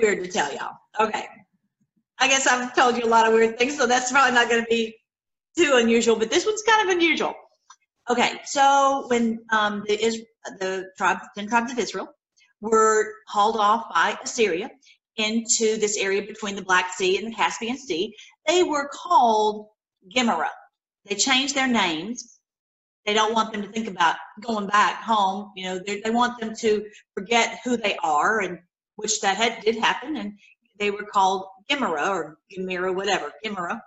weird to tell y'all. Okay. I guess I've told you a lot of weird things, so that's probably not going to be too unusual, but this one's kind of unusual. Okay, so when the 10 tribes of Israel were hauled off by Assyria into this area between the Black Sea and the Caspian Sea, they were called Gemara. They changed their names. They don't want them to think about going back home. You know, they want them to forget who they are, and which that did happen, and they were called Gemara or Gemira, whatever, Gemara.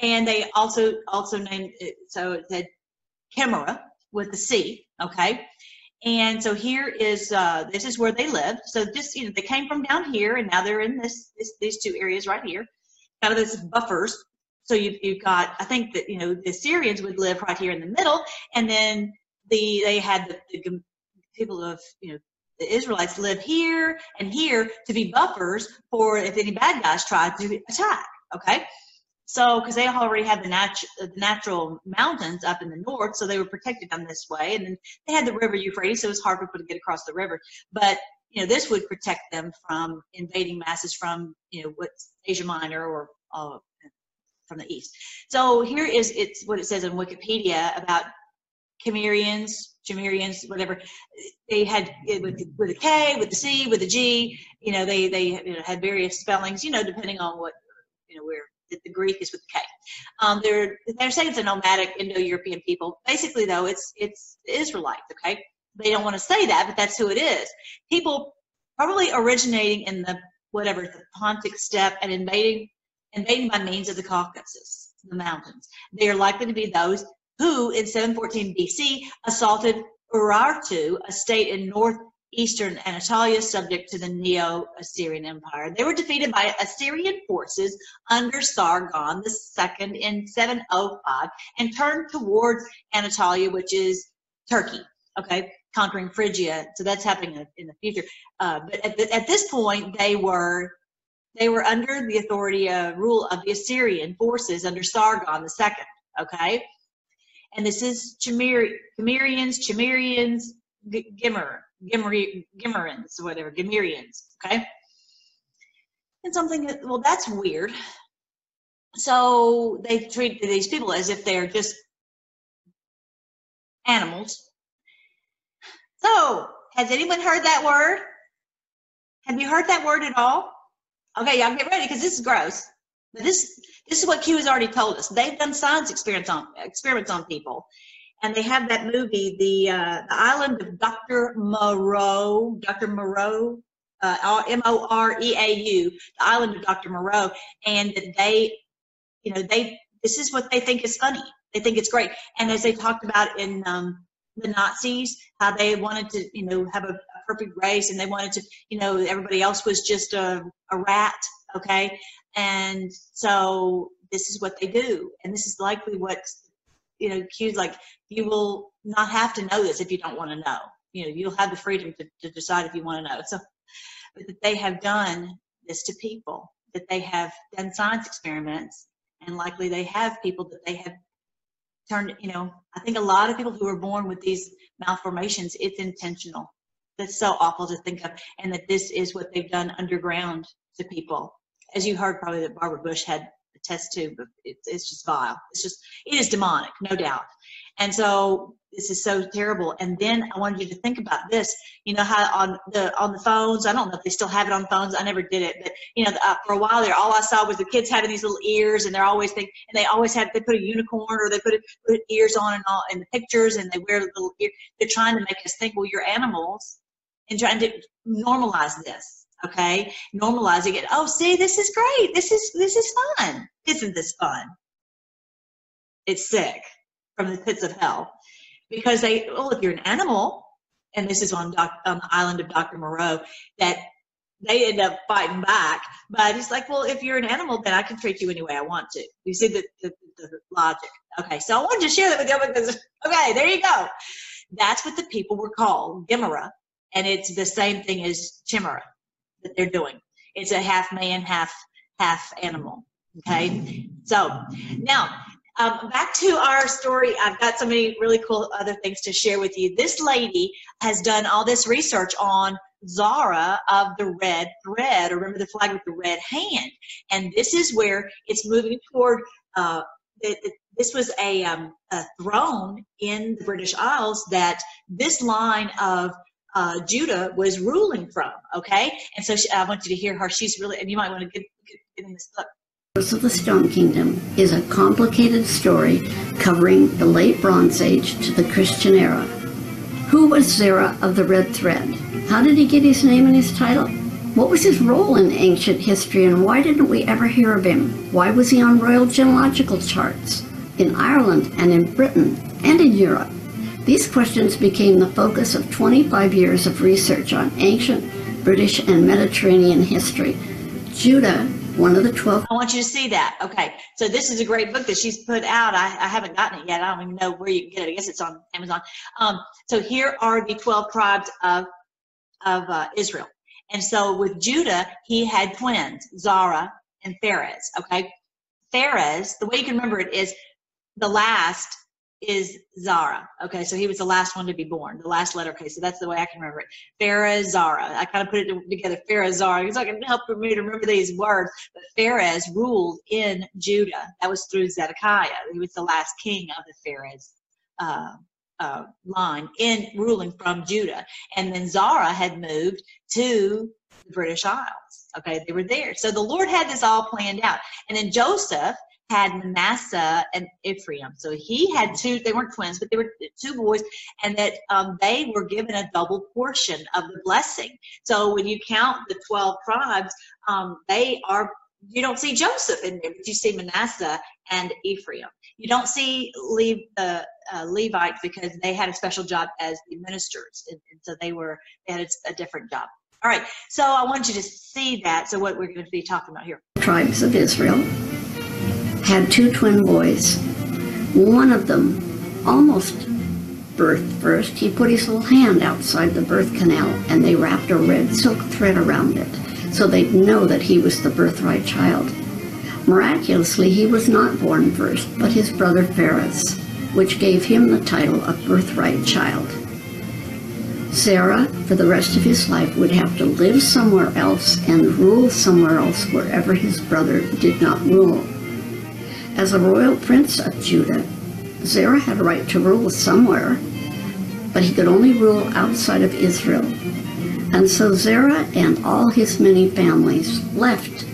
And they also named it, so it said Kemera with the C, okay? And so here is, this is where they lived. So just, you know, they came from down here, and now they're in these two areas right here, kind of this buffers. So you've got, I think that, you know, the Assyrians would live right here in the middle, and then they had the people of, you know, the Israelites live here and here to be buffers for if any bad guys tried to attack, okay? So, because they already had the natural mountains up in the north, so they were protected on this way. And then they had the river Euphrates, so it was hard for people to get across the river. But, you know, this would protect them from invading masses from, you know, what's Asia Minor or from the east. So here is what it says on Wikipedia about Chimerians, whatever. They had it with a K, with a C, with a G. You know, they had various spellings, you know, depending on what, you know, where. The Greek is with K. They're saying it's a nomadic Indo-European people. Basically, though, it's Israelites, okay? They don't want to say that, but that's who it is. People probably originating in the, whatever, the Pontic steppe and invading by means of the Caucasus, the mountains. They are likely to be those who, in 714 BC, assaulted Urartu, a state in northeastern Anatolia, subject to the Neo-Assyrian Empire. They were defeated by Assyrian forces under Sargon II in 705 and turned towards Anatolia, which is Turkey, okay, conquering Phrygia. So that's happening in the future. But at this point, they were under the authority rule of the Assyrian forces under Sargon II, okay? And this is Chimerians, Gemerians, whatever, Gemerians, okay? And something that, well, that's weird. So they treat these people as if they're just animals. So, has anyone heard that word? Have you heard that word at all? Okay, y'all get ready, because this is gross. But this is what Q has already told us. They've done science experiments on people. And they have that movie, the Island of Dr. Moreau, M-O-R-E-A-U, the Island of Dr. Moreau, and they, you know, this is what they think is funny. They think it's great. And as they talked about in the Nazis, how they wanted to, you know, have a perfect race, and they wanted to, you know, everybody else was just a rat, okay? And so this is what they do, and this is likely what, you know, Q's like, you will not have to know this if you don't want to know. You know, you'll have the freedom to decide if you want to know. So, but that they have done this to people, that they have done science experiments, and likely they have people that they have turned, you know, I think a lot of people who are born with these malformations, it's intentional. That's so awful to think of, and that this is what they've done underground to people. As you heard probably that Barbara Bush had test tube, but it's just vile. It is demonic, no doubt. And so this is so terrible. And then I wanted you to think about this. You know how on the phones, I don't know if they still have it on phones. I never did it, but you know, for a while there, all I saw was the kids having these little ears, and they put a unicorn or they put ears on and all in the pictures, and they wear little ear. They're trying to make us think, well, you're animals, and trying to normalize this. Okay, normalizing it. Oh, see, this is great. This is fun. Isn't this fun? It's sick from the pits of hell, because if you're an animal, and this is on the Island of Dr. Moreau, that they end up fighting back. But it's like, well, if you're an animal, then I can treat you any way I want to. You see the logic. Okay, so I wanted to share that with you because, okay, there you go. That's what the people were called, Gemara, and it's the same thing as Chimera. That they're doing. It's a half man, half animal. Okay. So now back to our story. I've got so many really cool other things to share with you. This lady has done all this research on Zerah of the red thread, or remember the flag with the red hand. And this is where it's moving toward, this was a throne in the British Isles that this line of Judah was ruling from, okay? And so I want you to hear her. She's really, and you might want to get in this book. Of the Stone Kingdom is a complicated story covering the late Bronze Age to the Christian era. Who was Zerah of the Red Thread? How did he get his name and his title? What was his role in ancient history, and why didn't we ever hear of him? Why was he on royal genealogical charts in Ireland and in Britain and in Europe? These questions became the focus of 25 years of research on ancient British and Mediterranean history. Judah, one of the 12. I want you to see that. Okay. So this is a great book that she's put out. I haven't gotten it yet. I don't even know where you can get it. I guess it's on Amazon. So here are the 12 tribes of Israel. And so with Judah, he had twins, Zerah and Perez. Okay. Perez, the way you can remember it is the last is Zerah. Okay. So he was the last one to be born, the last letter. Okay. So that's the way I can remember it. Perez, Zerah. I kind of put it together. Perez, Zerah. It's not going to help for me to remember these words, but Perez ruled in Judah. That was through Zedekiah. He was the last king of the Perez line in ruling from Judah. And then Zerah had moved to the British Isles. Okay. They were there. So the Lord had this all planned out. And then Joseph had Manasseh and Ephraim. So he had two, they weren't twins, but they were two boys, and that they were given a double portion of the blessing. So when you count the 12 tribes, they are, you don't see Joseph in there, but you see Manasseh and Ephraim. You don't see Levites because they had a special job as the ministers. And so they had a different job. All right, so I want you to see that. So what we're going to be talking about here. Tribes of Israel had two twin boys. One of them almost birthed first. He put his little hand outside the birth canal, and they wrapped a red silk thread around it so they'd know that he was the birthright child. Miraculously, he was not born first, but his brother Perez, which gave him the title of birthright child. Zerah, for the rest of his life, would have to live somewhere else and rule somewhere else wherever his brother did not rule. As a royal prince of Judah, Zerah had a right to rule somewhere, but he could only rule outside of Israel. And so Zerah and all his many families left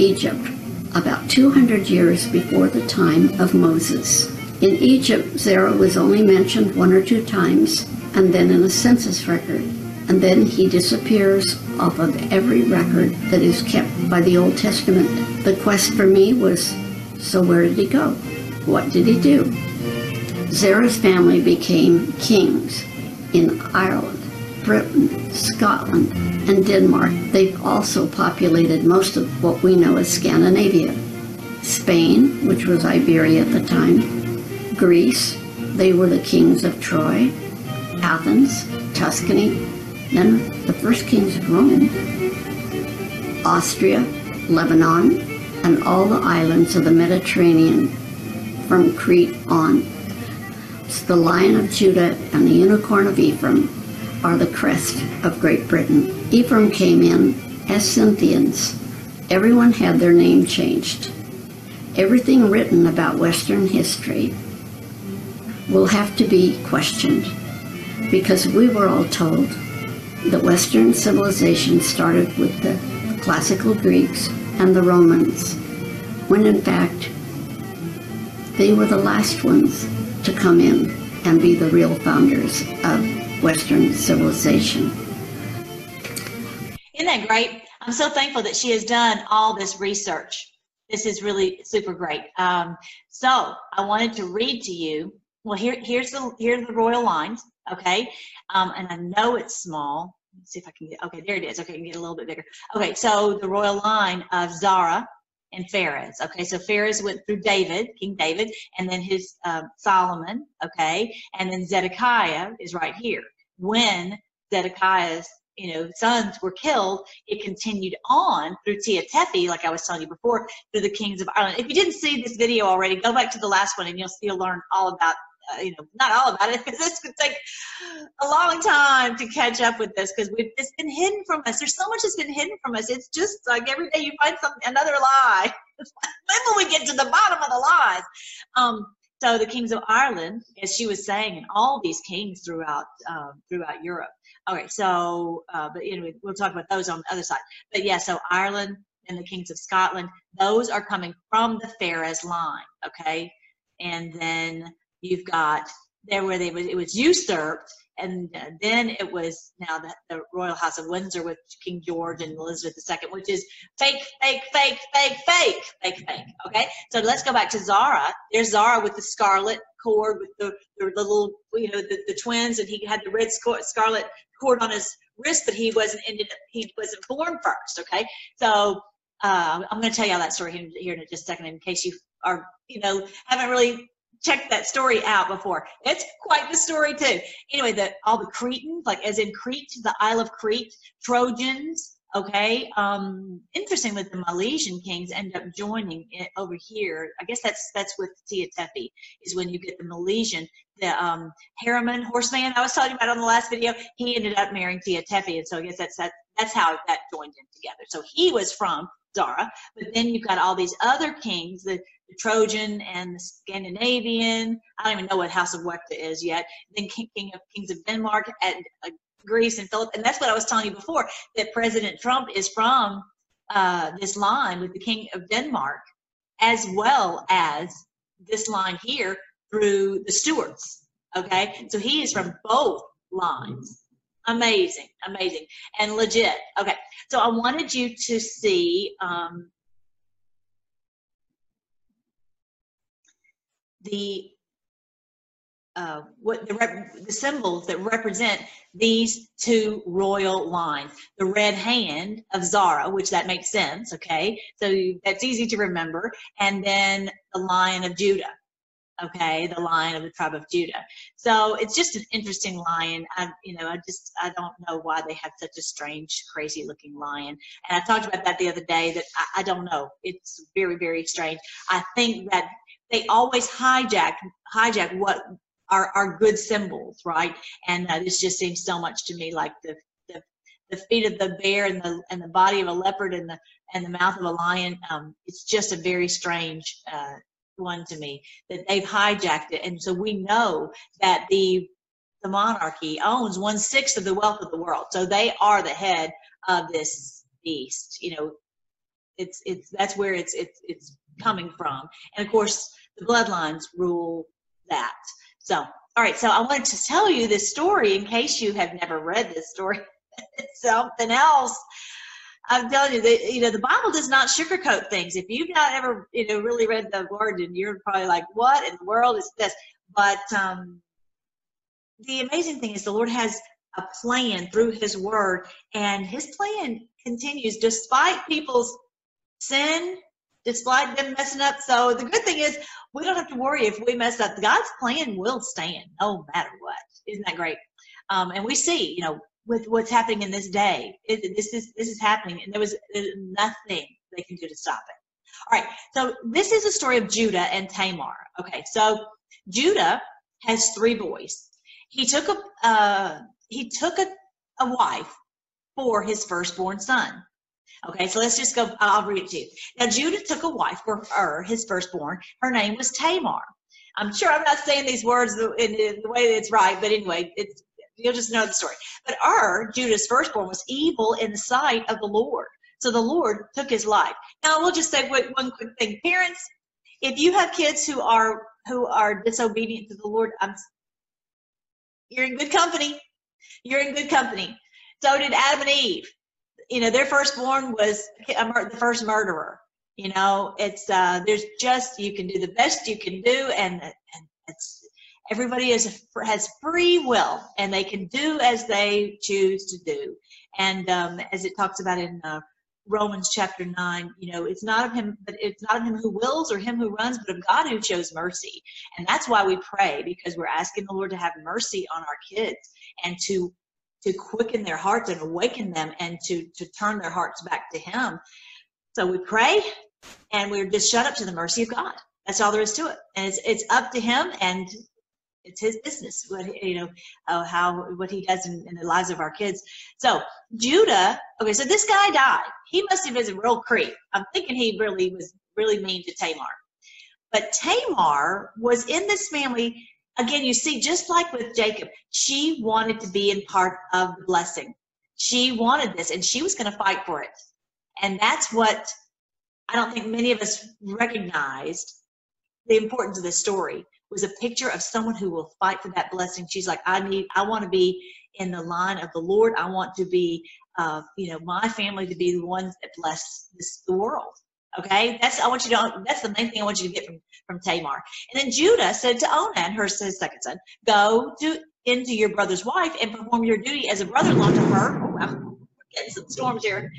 Egypt about 200 years before the time of Moses. In Egypt, Zerah was only mentioned one or two times, and then in a census record. And then he disappears off of every record that is kept by the Old Testament. The quest for me was, so where did he go? What did he do? Zerah's family became kings in Ireland, Britain, Scotland, and Denmark. They've also populated most of what we know as Scandinavia, Spain, which was Iberia at the time, Greece, they were the kings of Troy, Athens, Tuscany, then the first kings of Rome, Austria, Lebanon, and all the islands of the Mediterranean from Crete on. It's the Lion of Judah and the Unicorn of Ephraim are the crest of Great Britain. Ephraim came in as Scythians. Everyone had their name changed. Everything written about Western history will have to be questioned, because we were all told that Western civilization started with the classical Greeks and the Romans, when in fact they were the last ones to come in and be the real founders of Western civilization. Isn't that great? I'm so thankful that she has done all this research. This is really super great. So I wanted to read to you, well, here's the royal lines, okay? And I know it's small. Let's see if I can get, okay, there it is. Okay, I can get a little bit bigger. Okay, so the royal line of Zerah and Perez. Okay, so Perez went through David, King David, and then his Solomon, okay, and then Zedekiah is right here. When Zedekiah's, sons were killed, it continued on through Tea Tephi, like I was telling you before, through the kings of Ireland. If you didn't see this video already, go back to the last one and you'll learn all about not all about it, because this could take a long time to catch up with this, because it's been hidden from us. There's so much that's been hidden from us. It's just like every day you find another lie. When will we get to the bottom of the lies? So the kings of Ireland, as she was saying, and all these kings throughout throughout Europe. Okay, so but anyway, we'll talk about those on the other side. But yeah, so Ireland and the kings of Scotland, those are coming from the Perez line, okay? And then you've got there where it was usurped, and then it was now the royal house of Windsor with King George and Elizabeth II, which is fake, fake, fake, fake, fake, fake, fake, okay? So let's go back to Zerah. There's Zerah with the scarlet cord with the little, the twins, and he had the red scarlet cord on his wrist, but he wasn't born first, okay? So I'm going to tell you all that story here in just a second, in case you are, haven't really checked that story out before. It's quite the story too. Anyway, all the Cretans, like as in Crete, the Isle of Crete, Trojans, okay? Interesting that the Milesian kings end up joining it over here. I guess that's with Tea Tephi, is when you get the Milesian, the Harriman horseman I was talking about on the last video. He ended up marrying Tea Tephi, and so I guess that's how that joined them together. So he was from Zerah, but then you've got all these other kings, the Trojan and the Scandinavian. I don't even know what House of Wekta is yet. Then Kings of Denmark and Greece and Philip. And that's what I was telling you before, that President Trump is from this line with the King of Denmark, as well as this line here through the Stuarts. Okay, so he is from both lines. Amazing, amazing, and legit. Okay, so I wanted you to see the symbols that represent these two royal lines. The red hand of Zerah, which that makes sense, okay? So that's easy to remember. And then the lion of Judah, okay? The lion of the tribe of Judah. So it's just an interesting lion. I don't know why they have such a strange, crazy looking lion. And I talked about that the other day, that I don't know. It's very, very strange. I think that they always hijack what are our good symbols, right? And this just seems so much to me like the feet of the bear and the body of a leopard and the mouth of a lion. It's just a very strange one to me, that they've hijacked it. And so we know that the monarchy owns 1/6 of the wealth of the world, so they are the head of this beast. It's that's where it's coming from, and of course the bloodlines rule that. So, all right, so I wanted to tell you this story in case you have never read this story. It's something else. I'm telling you, the Bible does not sugarcoat things. If you've not ever, really read the Word, and you're probably like, what in the world is this? But the amazing thing is the Lord has a plan through His Word, and His plan continues despite people's sin, despite them messing up. So the good thing is we don't have to worry if we mess up. God's plan will stand no matter what. Isn't that great? And we see, with what's happening in this day, this is happening, and there's nothing they can do to stop it. All right, so this is the story of Judah and Tamar. Okay, so Judah has 3 boys. He took a wife for his firstborn son. Okay, so let's just go, I'll read it to you. Now, Judah took a wife for his firstborn. Her name was Tamar. I'm sure I'm not saying these words in the way that it's right, but anyway, you'll just know the story. But Judah's firstborn, was evil in the sight of the Lord, so the Lord took his life. Now, we'll just say one quick thing. Parents, if you have kids who are disobedient to the Lord, you're in good company. You're in good company. So did Adam and Eve. Their firstborn was the first murderer. It's there's just, you can do the best you can do, and it's, everybody has free will, and they can do as they choose to do. And as it talks about in Romans chapter 9, it's not of him, but it's not of him who wills or him who runs, but of God who shows mercy. And that's why we pray, because we're asking the Lord to have mercy on our kids, and to quicken their hearts and awaken them, and to turn their hearts back to Him. So we pray, and we're just shut up to the mercy of God. That's all there is to it. And it's up to Him, and it's his business, what he does in the lives of our kids. So Judah, okay, so this guy died. He must have been a real creep. I'm thinking he really was really mean to Tamar. But Tamar was in this family. Again, you see, just like with Jacob, she wanted to be in part of the blessing. She wanted this, and she was going to fight for it. And that's what I don't think many of us recognized the importance of this story, was a picture of someone who will fight for that blessing. She's like, I want to be in the line of the Lord. I want to be, my family to be the ones that bless the world. Okay, that's the main thing I want you to get from Tamar. And then Judah said to Onan, his second son, go into your brother's wife and perform your duty as a brother-in-law to her. Oh, I'm getting some storms here.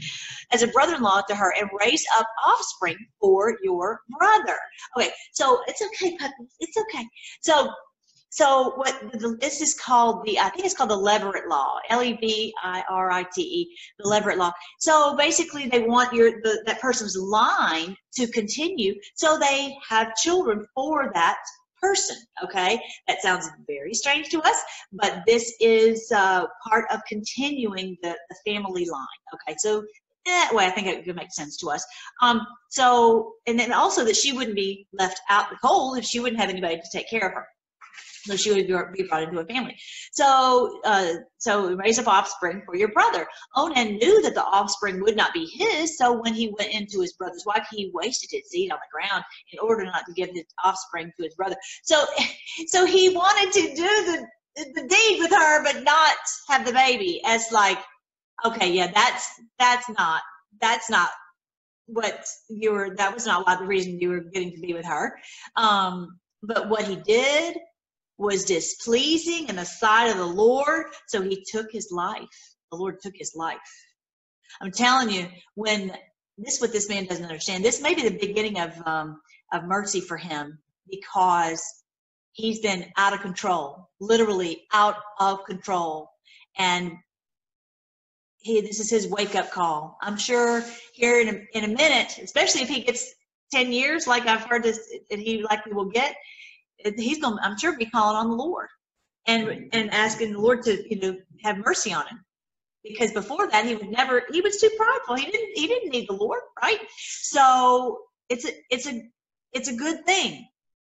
As a brother-in-law to her, and raise up offspring for your brother. Okay, so it's okay, puppies. It's okay. So what this is called, I think it's called the Levirate Law, Levirate, the Levirate Law. So basically they want that person's line to continue, so they have children for that person, okay? That sounds very strange to us, but this is part of continuing the family line, okay? So that way I think it would make sense to us. And then also that she wouldn't be left out in the cold if she wouldn't have anybody to take care of her. So she would be brought into a family. So raise up offspring for your brother. Onan knew that the offspring would not be his, so when he went into his brother's wife, he wasted his seed on the ground in order not to give his offspring to his brother. So he wanted to do the deed with her, but not have the baby. As like, okay, yeah, that's not what you were. That was not why the reason you were getting to be with her. But what he did was displeasing in the sight of the Lord, so he took his life. The Lord took his life. I'm telling you, what this man doesn't understand. This may be the beginning of mercy for him, because he's been out of control, literally out of control, and this is his wake-up call. I'm sure here in a minute, especially if he gets 10 years, like I've heard this, that he likely will get. He's going to, I'm sure, be calling on the Lord and asking the Lord to, have mercy on him. Because before that, he was too prideful. He didn't need the Lord, right? So it's a good thing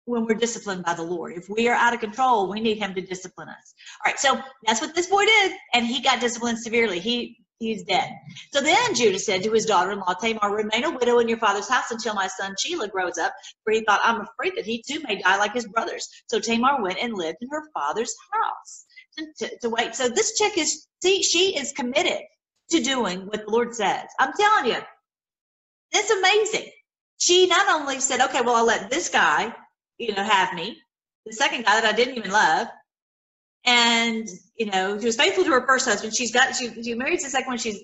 when we're disciplined by the Lord. If we are out of control, we need him to discipline us. All right, so that's what this boy did, and he got disciplined severely. He's dead. So then Judah said to his daughter-in-law Tamar, remain a widow in your father's house until my son Shelah grows up, for he thought, I'm afraid that he too may die like his brothers. So Tamar went and lived in her father's house to wait. So this chick she is committed to doing what the Lord says. I'm telling you, it's amazing. She not only said, okay, well, I'll let this guy, have me, the second guy that I didn't even love. And she was faithful to her first husband. She marries the second one. She's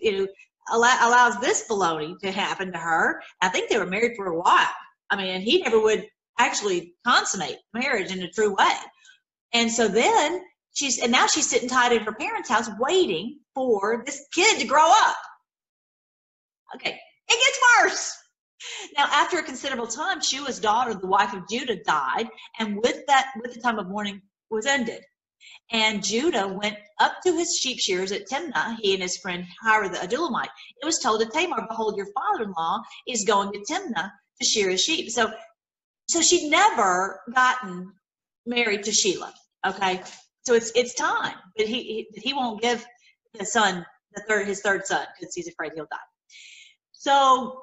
allows this baloney to happen to her. I think they were married for a while. I mean, he never would actually consummate marriage in a true way. And so then now she's sitting tied in her parents' house waiting for this kid to grow up. Okay, it gets worse. Now, after a considerable time, Shua's daughter, the wife of Judah, died, and with the time of mourning was ended. And Judah went up to his sheep shearers at Timnah, he and his friend Hira the Adullamite. It was told to Tamar, behold, your father-in-law is going to Timnah to shear his sheep. So she'd never gotten married to Shelah, okay? So it's time, but he won't give the son, his third son, because he's afraid he'll die. So,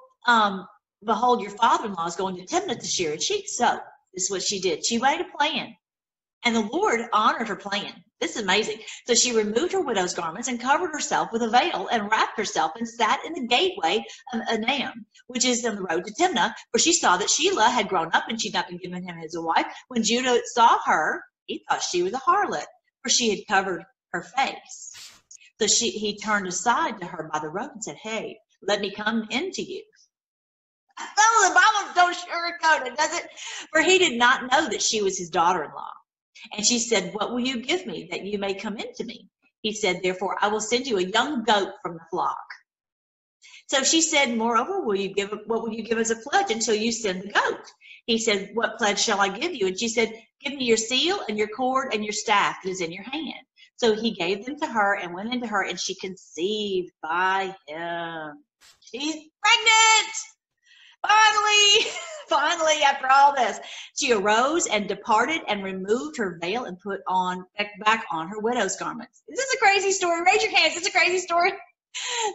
behold, your father-in-law is going to Timnah to shear his sheep. So this is what she did. She made a plan. And the Lord honored her plan. This is amazing. So she removed her widow's garments and covered herself with a veil and wrapped herself and sat in the gateway of Anam, which is on the road to Timnah, for she saw that Shelah had grown up and she'd not been given him as a wife. When Judah saw her, he thought she was a harlot, for she had covered her face. So he turned aside to her by the road and said, hey, let me come into you. Oh, the Bible don't sugarcoat it, does it? For he did not know that she was his daughter-in-law. And she said, what will you give me that you may come into me? He said, therefore, I will send you a young goat from the flock. So she said, moreover, what will you give us a pledge until you send the goat? He said, what pledge shall I give you? And she said, give me your seal and your cord and your staff that is in your hand. So he gave them to her and went into her, and she conceived by him. She's pregnant. Finally, after all this, she arose and departed and removed her veil and put on back on her widow's garments. Is this a crazy story? Raise your hands. It's a crazy story.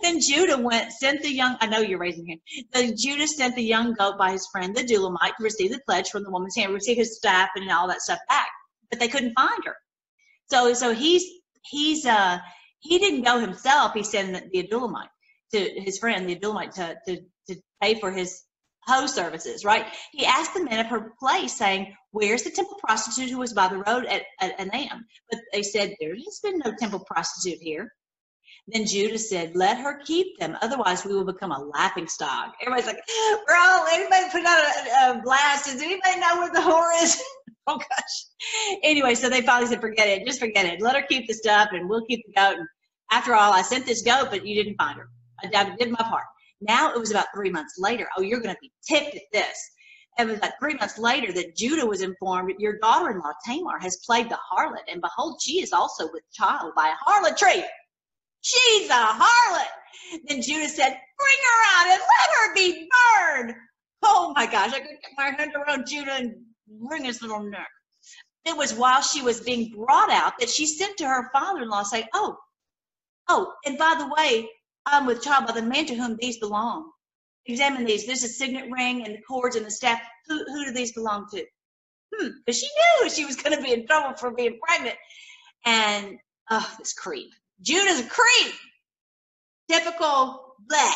Then Judah sent the young, I know you're raising your hand. So Judah sent the young goat by his friend, the Dulamite, to receive the pledge from the woman's hand, receive his staff and all that stuff back. But they couldn't find her. So he didn't go himself. He sent the Adulamite to his friend, the Adulamite, to pay for his host services, right? He asked the men of her place, saying, where's the temple prostitute who was by the road at Anam? But they said, there has been no temple prostitute here. Then Judah said, let her keep them. Otherwise, we will become a laughing stock. Everybody's like, bro, anybody put out a blast? Does anybody know where the whore is? Oh, gosh. Anyway, so they finally said, forget it. Just forget it. Let her keep the stuff, and we'll keep the goat. And after all, I sent this goat, but you didn't find her. I did my part. Now it was about 3 months later. Oh, you're going to be ticked at this. It was about 3 months later that Judah was informed, your daughter-in-law Tamar has played the harlot, and behold, she is also with child by a harlot tree. She's a harlot. Then Judah said, bring her out and let her be burned. Oh, my gosh. I couldn't get my hand around Judah and wring his little neck. It was while she was being brought out that she sent to her father-in-law, saying, oh, and by the way, I'm with child by the man to whom these belong. Examine these. There's a signet ring and the cords and the staff. Who do these belong to? Because she knew she was going to be in trouble for being pregnant. And, oh, this creep. Judah's a creep. Typical bleh.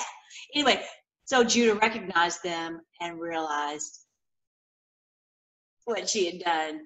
Anyway, so Judah recognized them and realized what she had done.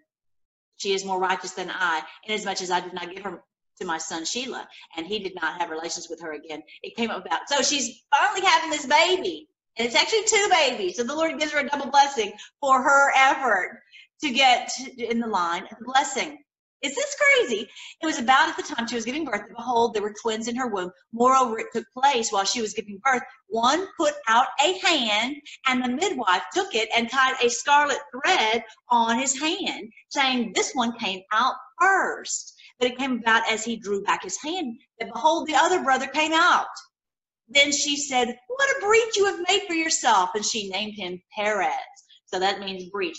She is more righteous than I, inasmuch as I did not give her to my son Shelah, and he did not have relations with her again. It came about. So she's finally having this baby, and it's actually two babies. So the Lord gives her a double blessing for her effort to get in the line of the blessing. Is this crazy? It was about at the time she was giving birth, and behold, there were twins in her womb. Moreover, it took place while she was giving birth. One put out a hand, and the midwife took it and tied a scarlet thread on his hand, saying, this one came out first. But it came about as he drew back his hand, that behold, the other brother came out. Then she said, what a breach you have made for yourself. And she named him Perez. So that means breach.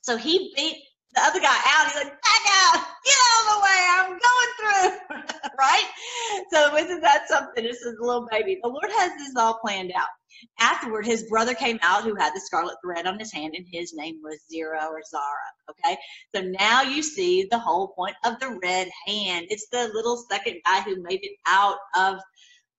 So he beat the other guy out. He's like, back out, get out of the way, I'm going through, right? So isn't that something? This is a little baby. The Lord has this all planned out. Afterward, his brother came out who had the scarlet thread on his hand, and his name was Zerah or Zara, okay? So now you see the whole point of the red hand. It's the little second guy who made it out of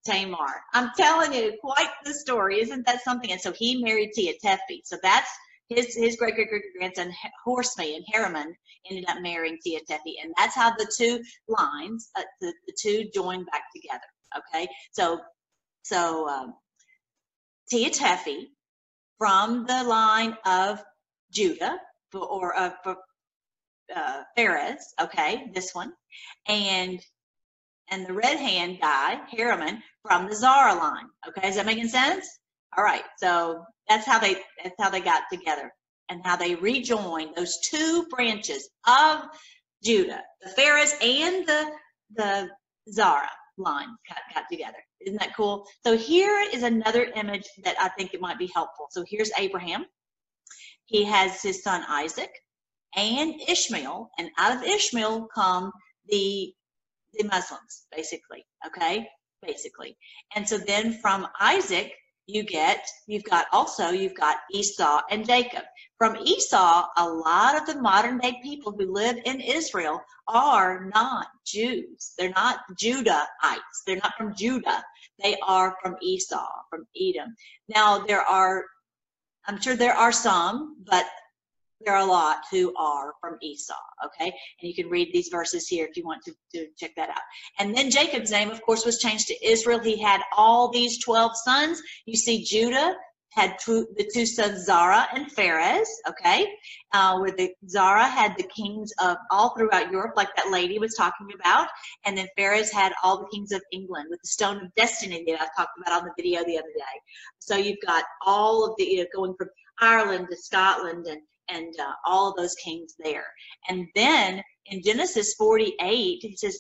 Tamar. I'm telling you, quite the story. Isn't that something? And so he married Tea Tephi. So that's his great-great-great-grandson, Horseman, Harriman, ended up marrying Tea Tephi, and that's how the two lines, the two join back together, okay? So Tea Tephi, from the line of Judah, or of Perez, okay, this one, and the red-hand guy, Harriman, from the Zara line, okay? Is that making sense? All right, so that's how they got together and how they rejoined those two branches of Judah, the Perez and the Zerah line got together. Isn't that cool? So here is another image that I think it might be helpful. So here's Abraham. He has his son Isaac and Ishmael, and out of Ishmael come the Muslims, basically, okay? Basically. And so then from Isaac, you've got Esau and Jacob. From Esau, a lot of the modern day people who live in Israel are not Jews. They're not Judahites. They're not from Judah. They are from Esau, from Edom. Now I'm sure there are some, but there are a lot who are from Esau, okay? And you can read these verses here if you want to check that out. And then Jacob's name, of course, was changed to Israel. He had all these 12 sons. You see Judah had the two sons, Zerah and Perez, okay? Where Zerah had the kings of all throughout Europe, like that lady was talking about. And then Perez had all the kings of England with the Stone of Destiny that I talked about on the video the other day. So you've got all of the, going from Ireland to Scotland and all of those kings there. And then in Genesis 48, it says,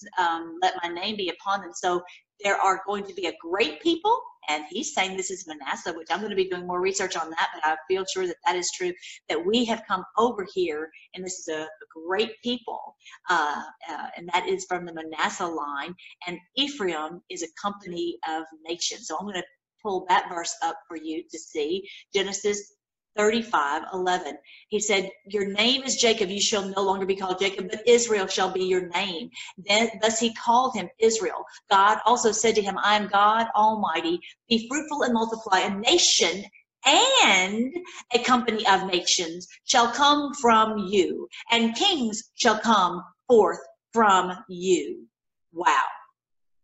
let my name be upon them. So there are going to be a great people. And he's saying this is Manasseh, which I'm going to be doing more research on that, but I feel sure that that is true, that we have come over here, and this is a great people, and that is from the Manasseh line, and Ephraim is a company of nations. So I'm going to pull that verse up for you to see, Genesis 35:11. He said, your name is Jacob, you shall no longer be called Jacob, but Israel shall be your name. Then thus he called him Israel. God also said to him, I am God Almighty, be fruitful and multiply. A nation and a company of nations shall come from you, and kings shall come forth from you. Wow.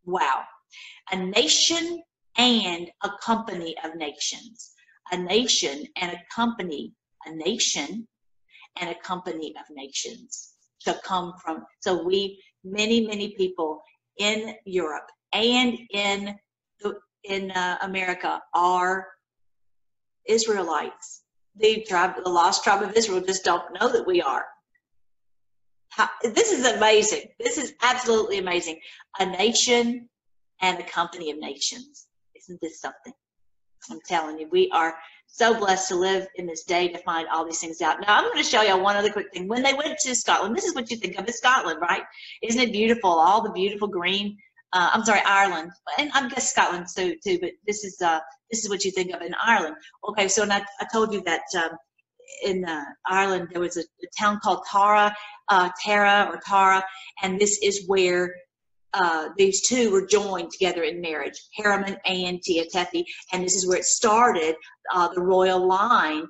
Wow. A nation and a company of nations. A nation and a company, a nation and a company of nations shall come from. So we, many people in Europe and in America are Israelites. The lost tribe of Israel just don't know that we are. This is amazing. This is absolutely amazing. A nation and a company of nations. Isn't this something? I'm telling you, we are so blessed to live in this day to find all these things out. Now, I'm going to show you one other quick thing. When they went to Scotland, this is what you think of as Scotland, right? Isn't it beautiful? All the beautiful green, I'm sorry, Ireland. And I guess Scotland too, but this is what you think of in Ireland. Okay, so and I told you that in Ireland there was a town called Tara, and this is where these two were joined together in marriage, Harriman and Tea Tephi, and this is where it started the royal line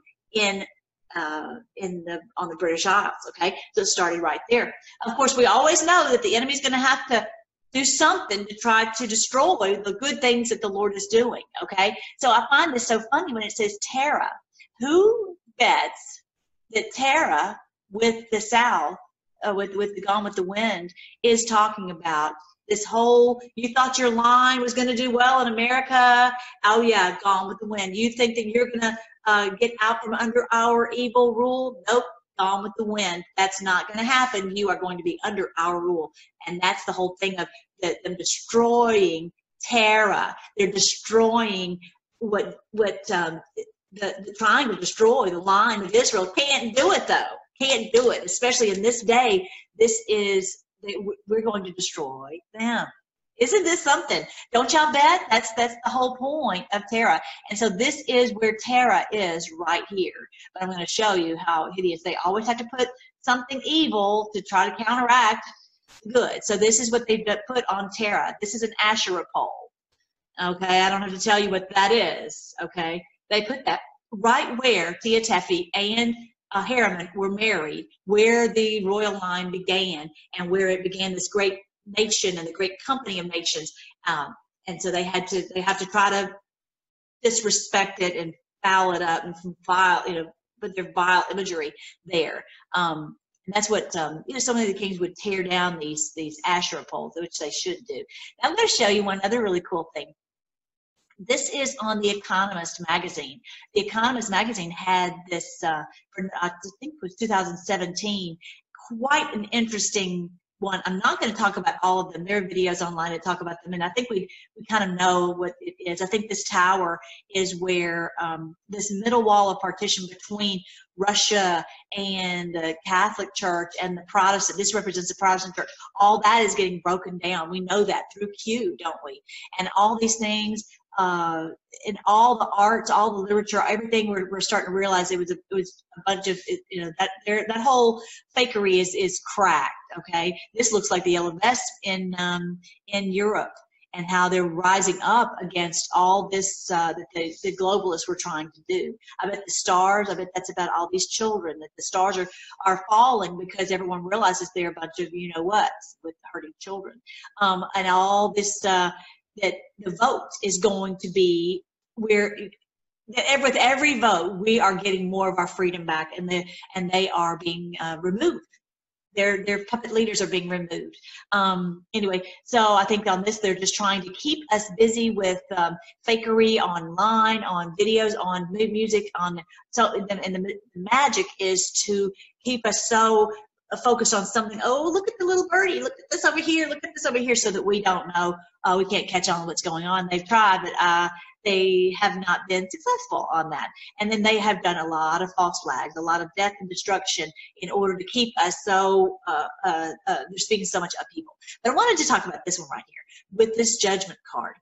on the British Isles. Okay, so it started right there. Of course, we always know that the enemy's going to have to do something to try to destroy the good things that the Lord is doing. Okay, so I find this so funny when it says Tara. Who bets that Tara with the South? With the Gone with the Wind is talking about this whole, you thought your line was going to do well in America. Oh yeah, Gone with the Wind. You think that you're going to get out from under our evil rule? Nope, Gone with the Wind. That's not going to happen. You are going to be under our rule. And that's the whole thing of them destroying Tara. They're destroying trying to destroy the line of Israel. Can't do it though. Can't do it, especially in this day. This is, we're going to destroy them. Isn't this something? Don't y'all bet? That's the whole point of Tara. And so this is where Tara is right here. But I'm going to show you how hideous. They always have to put something evil to try to counteract good. So this is what they've put on Tara. This is an Asherah pole. Okay, I don't have to tell you what that is. Okay, they put that right where Tea Tephi and Harriman were married, where the royal line began and where it began this great nation and the great company of nations. And so they have to try to disrespect it and foul it up and put their vile imagery there. And that's what, some of the kings would tear down these Asherah poles, which they should do. Now I'm going to show you one other really cool thing. This is on The Economist magazine. The Economist magazine had this, I think it was 2017, quite an interesting one. I'm not going to talk about all of them. There are videos online that talk about them, and I think we kind of know what it is. I think this tower is where this middle wall of partition between Russia and the Catholic Church and the Protestant, this represents the Protestant Church, all that is getting broken down. We know that through Q, don't we? And all these things, in all the arts, all the literature, everything, we're starting to realize it was a bunch of, that whole fakery is cracked. Okay, this looks like the LMS in Europe and how they're rising up against all this that the globalists were trying to do. I bet the stars, I bet that's about all these children, that the stars are falling because everyone realizes they're a bunch of you-know-whats with hurting children. And all this, that the vote is going to be where with every vote we are getting more of our freedom back, and they are being removed their puppet leaders are being removed. Anyway, so I think on this, they're just trying to keep us busy with fakery online, on videos, on music, on and the magic is to keep us so focused on something. Oh, look at the little birdie! Look at this over here! Look at this over here! So that we don't know. We can't catch on what's going on. They've tried, but they have not been successful on that. And then they have done a lot of false flags, a lot of death and destruction in order to keep us so, there's been so much upheaval. But I wanted to talk about this one right here with this judgment card.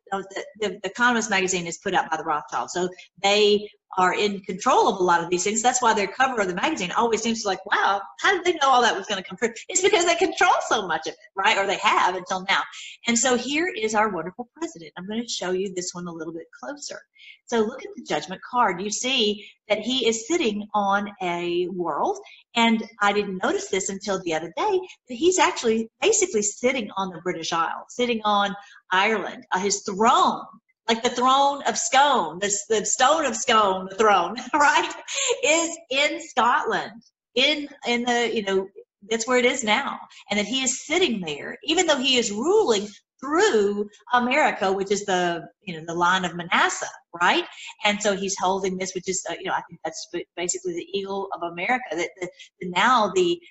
The Economist magazine is put out by the Rothschild. So they are in control of a lot of these things. That's why their cover of the magazine always seems like, wow, how did they know all that was going to come through? It's because they control so much of it, right? Or they have until now. And so here is our wonderful president. I'm going to show you this one a little bit closer. So look at the judgment card. You see that he is sitting on a world, and I didn't notice this until the other day, that he's actually basically sitting on the British Isles, sitting on Ireland, his throne. Like the throne of Scone, the stone of Scone, the throne, right, is in Scotland, in the, you know, that's where it is now. And that he is sitting there, even though he is ruling through America, which is the, you know, the line of Manasseh, right? And so he's holding this, which is, you know, I think that's basically the eagle of America, that now the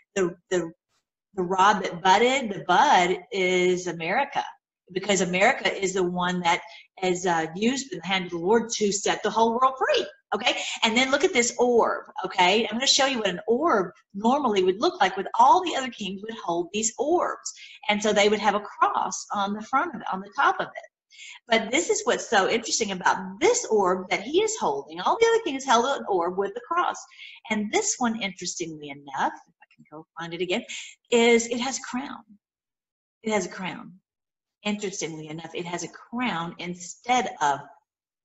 rod that budded, the bud is America. Because America is the one that is used in the hand of the Lord to set the whole world free, okay? And then look at this orb, okay? I'm going to show you what an orb normally would look like. With all the other kings would hold these orbs, and so they would have a cross on the front of it, on the top of it. But this is what's so interesting about this orb that he is holding. All the other kings held an orb with the cross, and this one, interestingly enough, if I can go find it again, is it has a crown. It has a crown. Interestingly enough, it has a crown instead of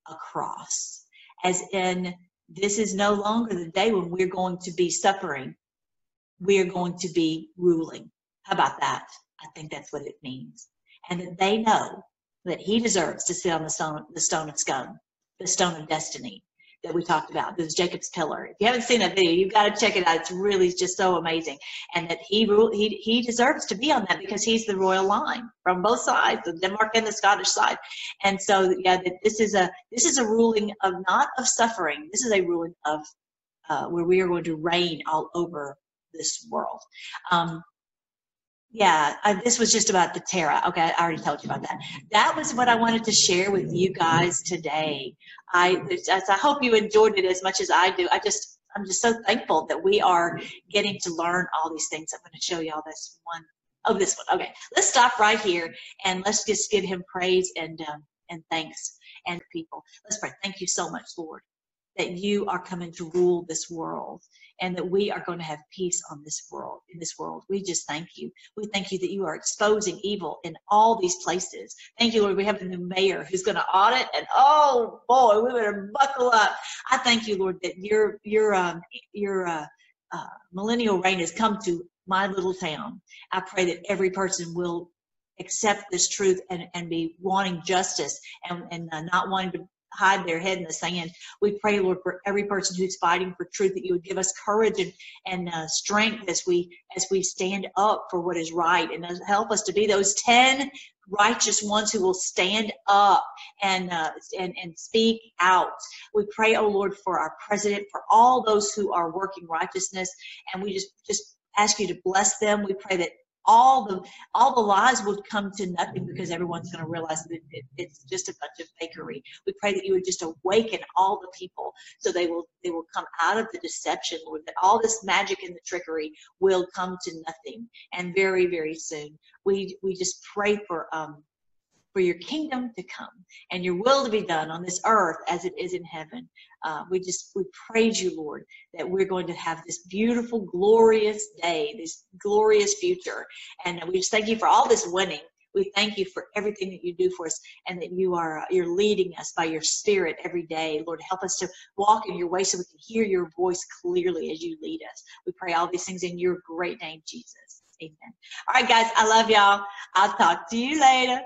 a cross, as in this is no longer the day when we're going to be suffering. We're going to be ruling. How about that? I think that's what it means. And that they know that he deserves to sit on the stone of Scone, the stone of destiny that we talked about. There's Jacob's pillar. If you haven't seen that video, you've got to check it out. It's really just so amazing. And that he deserves to be on that because he's the royal line from both sides, the Denmark and the Scottish side. And so, yeah, that this is a ruling of not of suffering. This is a ruling of where we are going to reign all over this world. This was just about the Terra. Okay, I already told you about that. That was what I wanted to share with you guys today. I hope you enjoyed it as much as I do. I'm just so thankful that we are getting to learn all these things. I'm going to show you all this one. Oh, this one. Okay, let's stop right here and let's just give him praise and thanks and people. Let's pray. Thank you so much, Lord, that you are coming to rule this world and that we are going to have peace on this world, in this world. We just thank you. We thank you that you are exposing evil in all these places. Thank you, Lord. We have a new mayor who's going to audit, and oh boy, we better buckle up. I thank you, Lord, that your millennial reign has come to my little town. I pray that every person will accept this truth and be wanting justice and not wanting to hide their head in the sand. We pray, Lord, for every person who's fighting for truth, that you would give us courage and strength as we stand up for what is right, and help us to be those 10 righteous ones who will stand up and speak out. We pray, oh Lord, for our president, for all those who are working righteousness, and we just ask you to bless them. We pray that all the lies would come to nothing, because everyone's going to realize that it's just a bunch of fakery. We pray that you would just awaken all the people so they will come out of the deception, Lord, that all this magic and the trickery will come to nothing. And very, very soon, we just pray for your kingdom to come and your will to be done on this earth as it is in heaven. We praise you, Lord, that we're going to have this beautiful, glorious day, this glorious future. And we just thank you for all this winning. We thank you for everything that you do for us, and that you're leading us by your spirit every day. Lord, help us to walk in your way so we can hear your voice clearly as you lead us. We pray all these things in your great name, Jesus. Amen. All right, guys, I love y'all. I'll talk to you later.